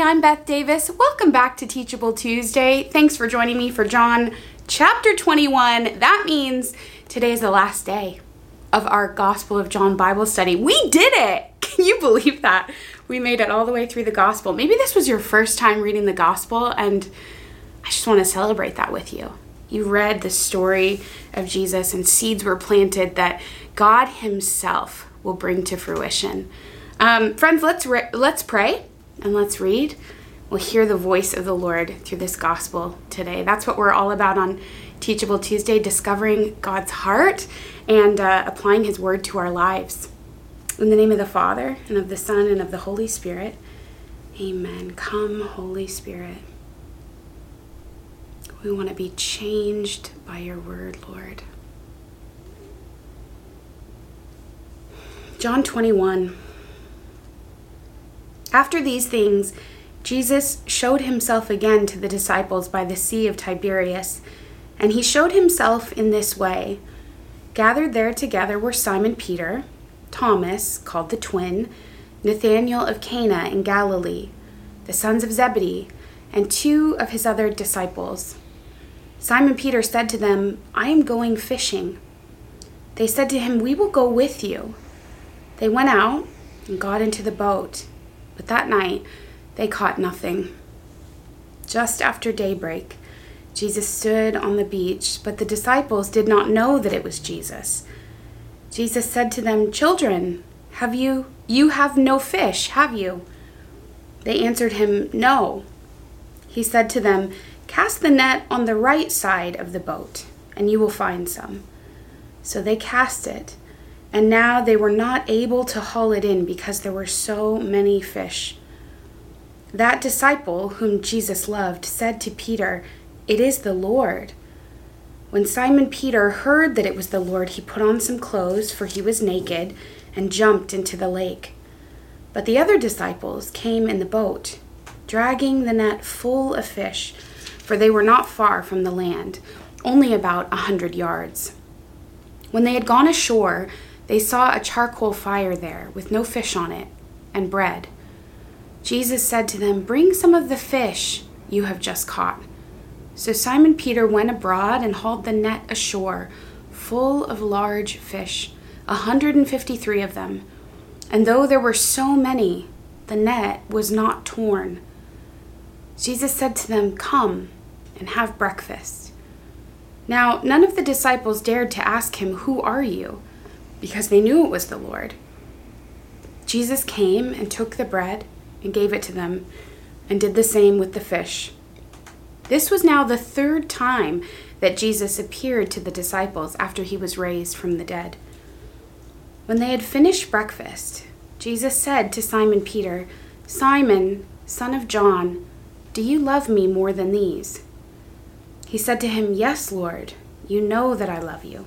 everybody. I'm Beth Davis. Welcome back to Teachable Tuesday. Thanks for joining me for John chapter 21. That means today is the last day of our Gospel of John Bible study. We did it! Can you believe that? We made it all the way through the Gospel. Maybe this was your first time reading the Gospel, and I just want to celebrate that with you. You read the story of Jesus, and seeds were planted that God himself will bring to fruition. Friends, let's pray and let's read. We'll hear the voice of the Lord through this gospel today. That's what we're all about on Teachable Tuesday, discovering God's heart and applying his word to our lives. In the name of the Father, and of the Son, and of the Holy Spirit, amen. Come, Holy Spirit. We want to be changed by your word, Lord. John 21. After these things, Jesus showed himself again to the disciples by the Sea of Tiberias, and he showed himself in this way. Gathered there together were Simon Peter, Thomas, called the twin, Nathaniel of Cana in Galilee, the sons of Zebedee, and two of his other disciples. Simon Peter said to them, "I am going fishing." They said to him, "We will go with you." They went out and got into the boat. But that night, they caught nothing. Just after daybreak, Jesus stood on the beach, but the disciples did not know that it was Jesus. Jesus said to them, "Children, you have no fish, have you?" They answered him, "No." He said to them, "Cast the net on the right side of the boat, and you will find some." So they cast it. And now they were not able to haul it in because there were so many fish. That disciple whom Jesus loved said to Peter, "It is the Lord." When Simon Peter heard that it was the Lord, he put on some clothes, for he was naked, and jumped into the lake. But the other disciples came in the boat, dragging the net full of fish, for they were not far from the land, only about 100 yards. When they had gone ashore, they saw a charcoal fire there with no fish on it and bread. Jesus said to them, "Bring some of the fish you have just caught." So Simon Peter went abroad and hauled the net ashore full of large fish, 153 of them. And though there were so many, the net was not torn. Jesus said to them, "Come and have breakfast." Now, none of the disciples dared to ask him, "Who are you?" because they knew it was the Lord. Jesus came and took the bread and gave it to them, and did the same with the fish. This was now the third time that Jesus appeared to the disciples after he was raised from the dead. When they had finished breakfast, Jesus said to Simon Peter, "Simon, son of John, do you love me more than these?" He said to him, "Yes, Lord, you know that I love you."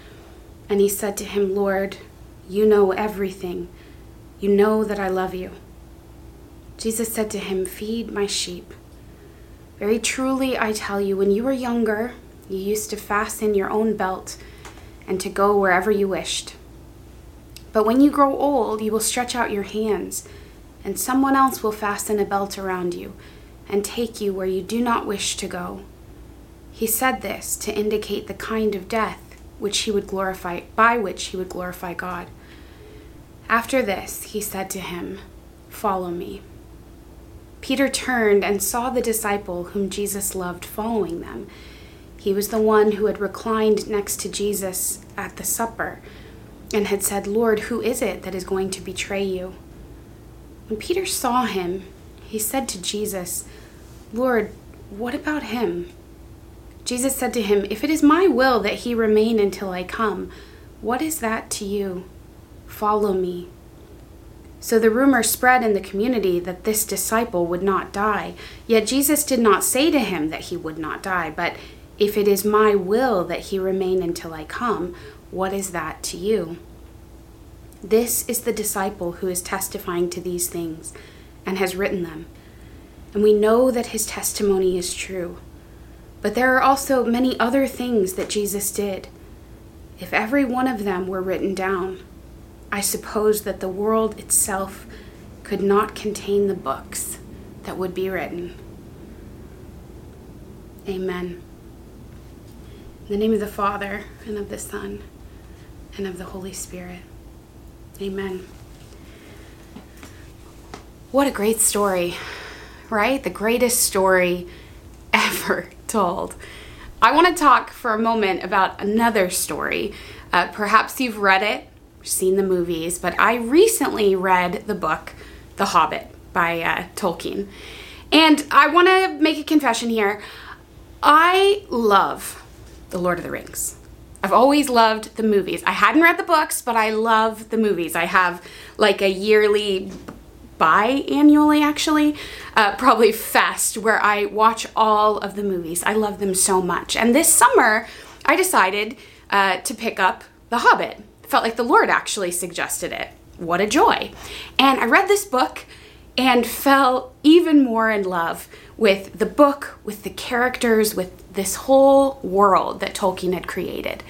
And he said to him, "Lord, you know everything. You know that I love you." Jesus said to him, "Feed my sheep. Very truly I tell you, when you were younger, you used to fasten your own belt and to go wherever you wished. But when you grow old, you will stretch out your hands, and someone else will fasten a belt around you and take you where you do not wish to go." He said this to indicate the kind of death by which he would glorify God. After this, he said to him, "Follow me." Peter turned and saw the disciple whom Jesus loved following them. He was the one who had reclined next to Jesus at the supper and had said, "Lord, who is it that is going to betray you?" When Peter saw him, he said to Jesus, "Lord, what about him?" Jesus said to him, "If it is my will that he remain until I come, what is that to you? Follow me." So the rumor spread in the community that this disciple would not die. Yet Jesus did not say to him that he would not die, but, "If it is my will that he remain until I come, what is that to you?" This is the disciple who is testifying to these things and has written them. And we know that his testimony is true. But there are also many other things that Jesus did. If every one of them were written down, I suppose that the world itself could not contain the books that would be written. Amen. In the name of the Father, and of the Son, and of the Holy Spirit. Amen. What a great story, right? The greatest story ever told. I want to talk for a moment about another story. Perhaps you've read it, seen the movies, but I recently read the book, The Hobbit by Tolkien. And I want to make a confession here. I love The Lord of the Rings. I've always loved the movies. I hadn't read the books, but I love the movies. I have like a yearly, biannually actually, probably fest where I watch all of the movies. I love them so much. And this summer I decided to pick up The Hobbit. It felt like the Lord actually suggested it. What a joy. And I read this book and fell even more in love with the book, with the characters, with this whole world that Tolkien had created.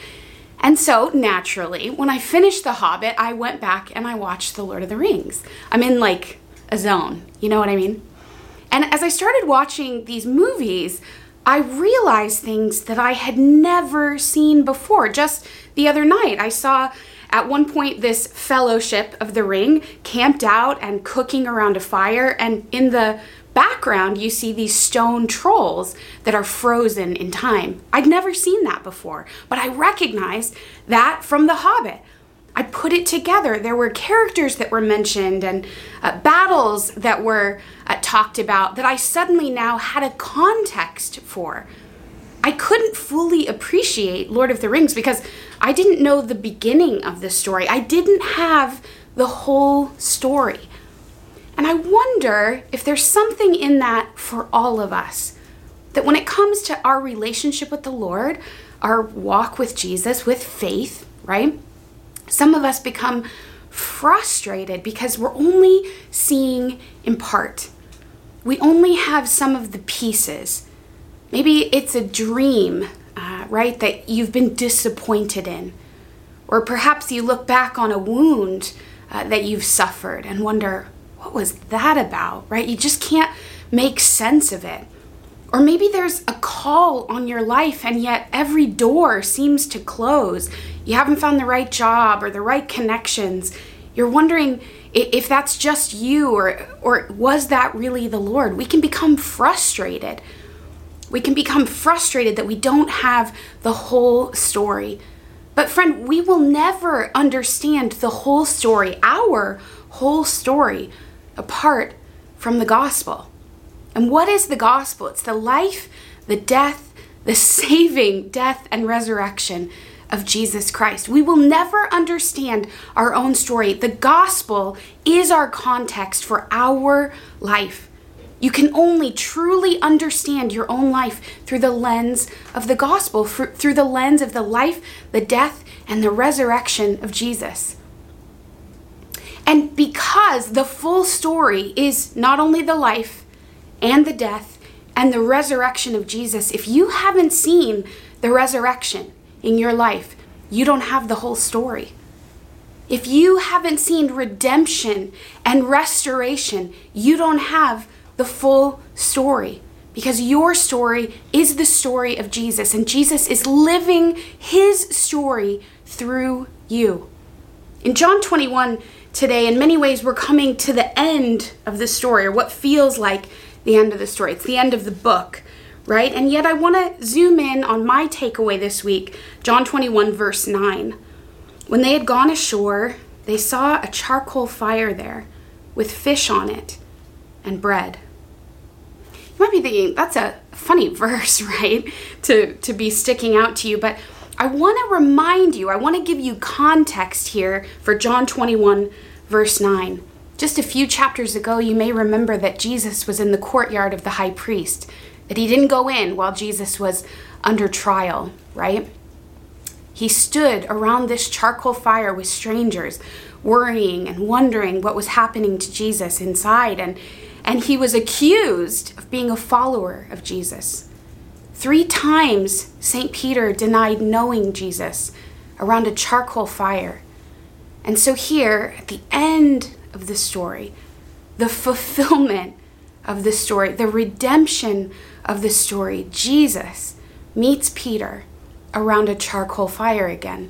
And so, naturally, when I finished The Hobbit, I went back and I watched The Lord of the Rings. I'm in like a zone, you know what I mean? And as I started watching these movies, I realized things that I had never seen before. Just the other night, I saw at one point this Fellowship of the Ring camped out and cooking around a fire, and in the background you see these stone trolls that are frozen in time. I'd never seen that before, but I recognized that from The Hobbit. I put it together. There were characters that were mentioned and battles that were talked about that I suddenly now had a context for. I couldn't fully appreciate Lord of the Rings because I didn't know the beginning of the story. I didn't have the whole story. And I wonder if there's something in that for all of us, that when it comes to our relationship with the Lord, our walk with Jesus, with faith, right? Some of us become frustrated because we're only seeing in part. We only have some of the pieces. Maybe it's a dream, right, that you've been disappointed in. Or perhaps you look back on a wound that you've suffered and wonder, what was that about, right? You just can't make sense of it. Or maybe there's a call on your life and yet every door seems to close. You haven't found the right job or the right connections. You're wondering if that's just you or was that really the Lord? We can become frustrated. We can become frustrated that we don't have the whole story. But friend, we will never understand the whole story, our whole story, apart from the gospel. And what is the gospel? It's the life, the death, the saving death and resurrection of Jesus Christ. We will never understand our own story. The gospel is our context for our life. You can only truly understand your own life through the lens of the gospel, through the lens of the life, the death, and the resurrection of Jesus. And because the full story is not only the life and the death and the resurrection of Jesus, if you haven't seen the resurrection in your life, you don't have the whole story. If you haven't seen redemption and restoration, you don't have the full story, because your story is the story of Jesus, and Jesus is living his story through you. In John 21, today, in many ways, we're coming to the end of the story, or what feels like the end of the story. It's the end of the book, right? And yet I want to zoom in on my takeaway this week, John 21, verse 9. When they had gone ashore, they saw a charcoal fire there with fish on it and bread. You might be thinking, that's a funny verse, right? To be sticking out to you, but I want to remind you, I want to give you context here for John 21, verse 9. Just a few chapters ago, you may remember that Jesus was in the courtyard of the high priest, that he didn't go in while Jesus was under trial, right? He stood around this charcoal fire with strangers, worrying and wondering what was happening to Jesus inside, and he was accused of being a follower of Jesus. 3 times St. Peter denied knowing Jesus around a charcoal fire. And so here, at the end of the story, the fulfillment of the story, the redemption of the story, Jesus meets Peter around a charcoal fire again.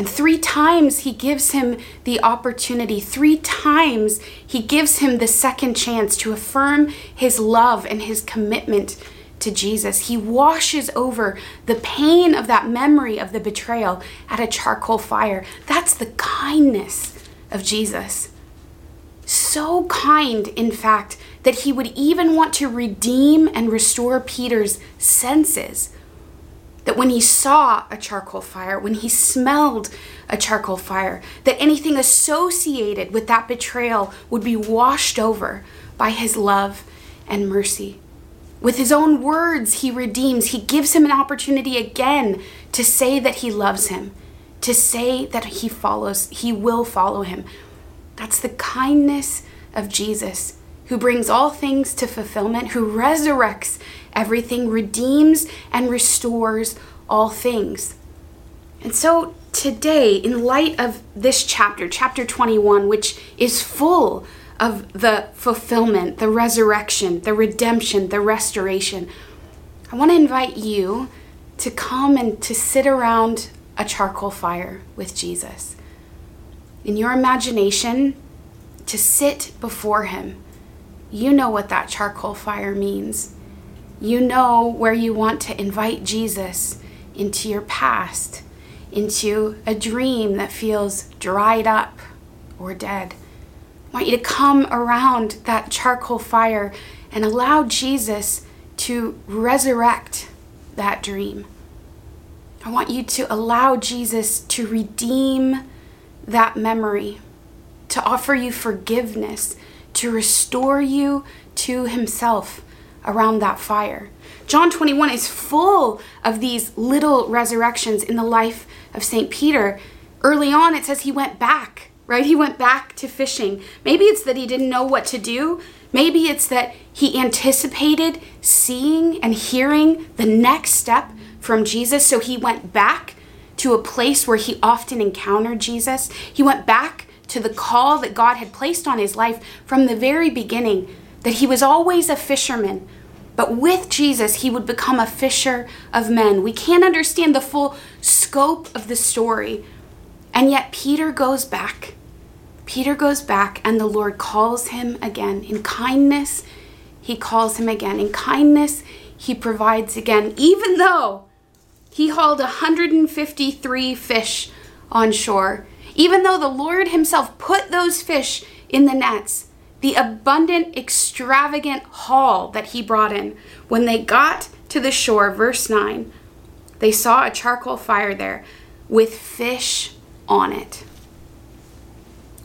And 3 times he gives him the opportunity. 3 times he gives him the second chance to affirm his love and his commitment to Jesus. He washes over the pain of that memory of the betrayal at a charcoal fire. That's the kindness of Jesus. So kind, in fact, that he would even want to redeem and restore Peter's senses. That when he saw a charcoal fire, when he smelled a charcoal fire, that anything associated with that betrayal would be washed over by his love and mercy. With his own words, he redeems. He gives him an opportunity again to say that he loves him, to say that he will follow him. That's the kindness of Jesus, who brings all things to fulfillment, who resurrects everything, redeems and restores all things. And so today, in light of this chapter, chapter 21, which is full of the fulfillment, the resurrection, the redemption, the restoration, I want to invite you to come and to sit around a charcoal fire with Jesus. In your imagination, to sit before him. You know what that charcoal fire means. You know where you want to invite Jesus into your past, into a dream that feels dried up or dead. I want you to come around that charcoal fire and allow Jesus to resurrect that dream. I want you to allow Jesus to redeem that memory, to offer you forgiveness, to restore you to himself around that fire. John 21 is full of these little resurrections in the life of St. Peter. Early on, it says he went back, right? He went back to fishing. Maybe it's that he didn't know what to do. Maybe it's that he anticipated seeing and hearing the next step from Jesus, so he went back to a place where he often encountered Jesus. He went back to the call that God had placed on his life from the very beginning, that he was always a fisherman, but with Jesus, he would become a fisher of men. We can't understand the full scope of the story, and yet Peter goes back. Peter goes back, and the Lord calls him again. In kindness, he calls him again. In kindness, he provides again, even though he hauled 153 fish on shore. Even though the Lord himself put those fish in the nets, the abundant, extravagant haul that he brought in. When they got to the shore, verse 9, they saw a charcoal fire there with fish on it.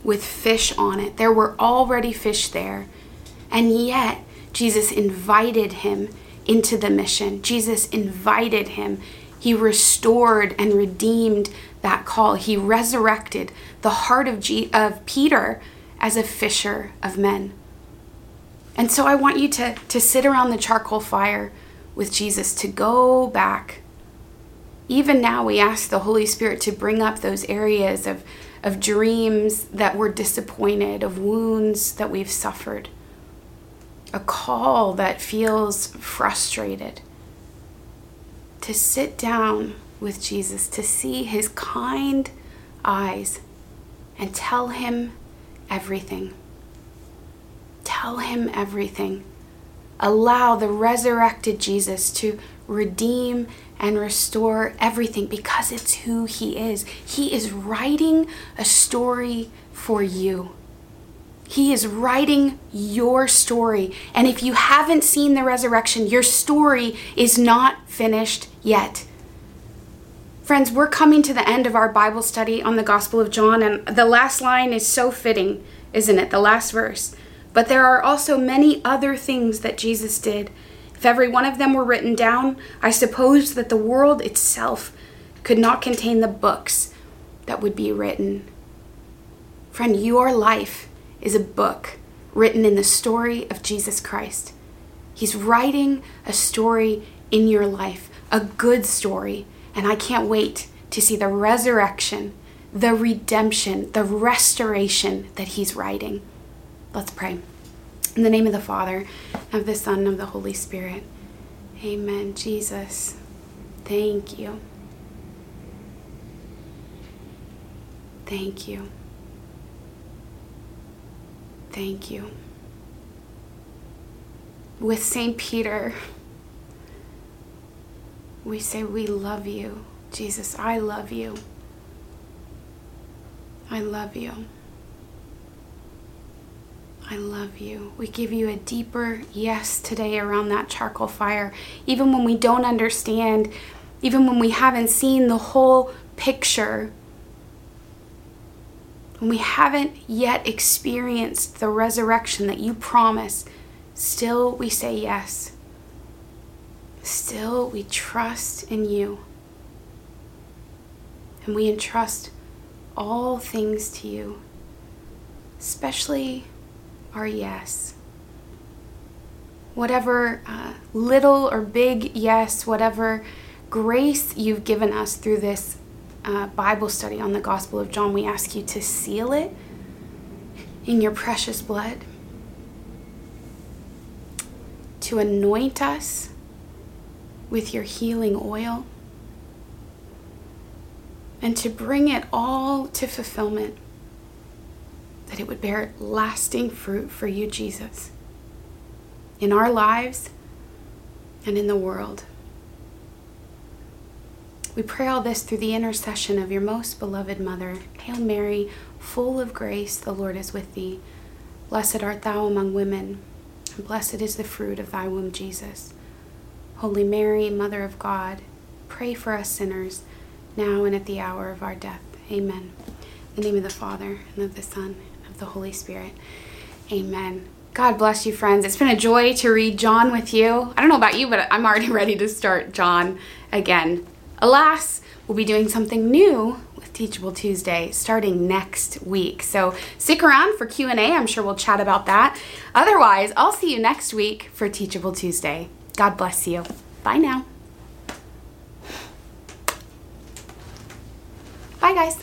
With fish on it. There were already fish there. And yet, Jesus invited him into the mission. Jesus invited him. He restored and redeemed that call. He resurrected the heart of Peter as a fisher of men. And so I want you to sit around the charcoal fire with Jesus, to go back. Even now we ask the Holy Spirit to bring up those areas of dreams that we're disappointed, of wounds that we've suffered, a call that feels frustrated. To sit down with Jesus, to see his kind eyes and tell him everything. Tell him everything. Allow the resurrected Jesus to redeem and restore everything, because it's who he is. He is writing a story for you. He is writing your story. And if you haven't seen the resurrection, your story is not finished yet. Friends, we're coming to the end of our Bible study on the Gospel of John, and the last line is so fitting. isn't it? The last verse. But there are also many other things that Jesus did. If every one of them were written down, I suppose that the world itself could not contain the books that would be written. Friend, your life is a book written in the story of Jesus Christ. He's writing a story in your life, a good story. And I can't wait to see the resurrection, the redemption, the restoration that he's writing. Let's pray. In the name of the Father, and of the Son, and of the Holy Spirit. Amen. Jesus, thank you. Thank you. Thank you. With St. Peter, we say, we love you. Jesus, I love you. I love you. I love you. We give you a deeper yes today around that charcoal fire. Even when we don't understand, even when we haven't seen the whole picture, when we haven't yet experienced the resurrection that you promise, still we say yes. Still we trust in you. And we entrust all things to you, especially our yes. Whatever little or big yes, whatever grace you've given us through this Bible study on the Gospel of John, we ask you to seal it in your precious blood, to anoint us with your healing oil, and to bring it all to fulfillment, that it would bear lasting fruit for you, Jesus, in our lives and in the world. We pray all this through the intercession of your most beloved mother, Hail Mary, full of grace, the Lord is with thee. Blessed art thou among women, and blessed is the fruit of thy womb, Jesus. Holy Mary, Mother of God, pray for us sinners, now and at the hour of our death. Amen. In the name of the Father, and of the Son, and of the Holy Spirit. Amen. God bless you, friends. It's been a joy to read John with you. I don't know about you, but I'm already ready to start John again. Alas, we'll be doing something new with Teachable Tuesday starting next week. So stick around for Q&A. I'm sure we'll chat about that. Otherwise, I'll see you next week for Teachable Tuesday. God bless you. Bye now. Bye, guys.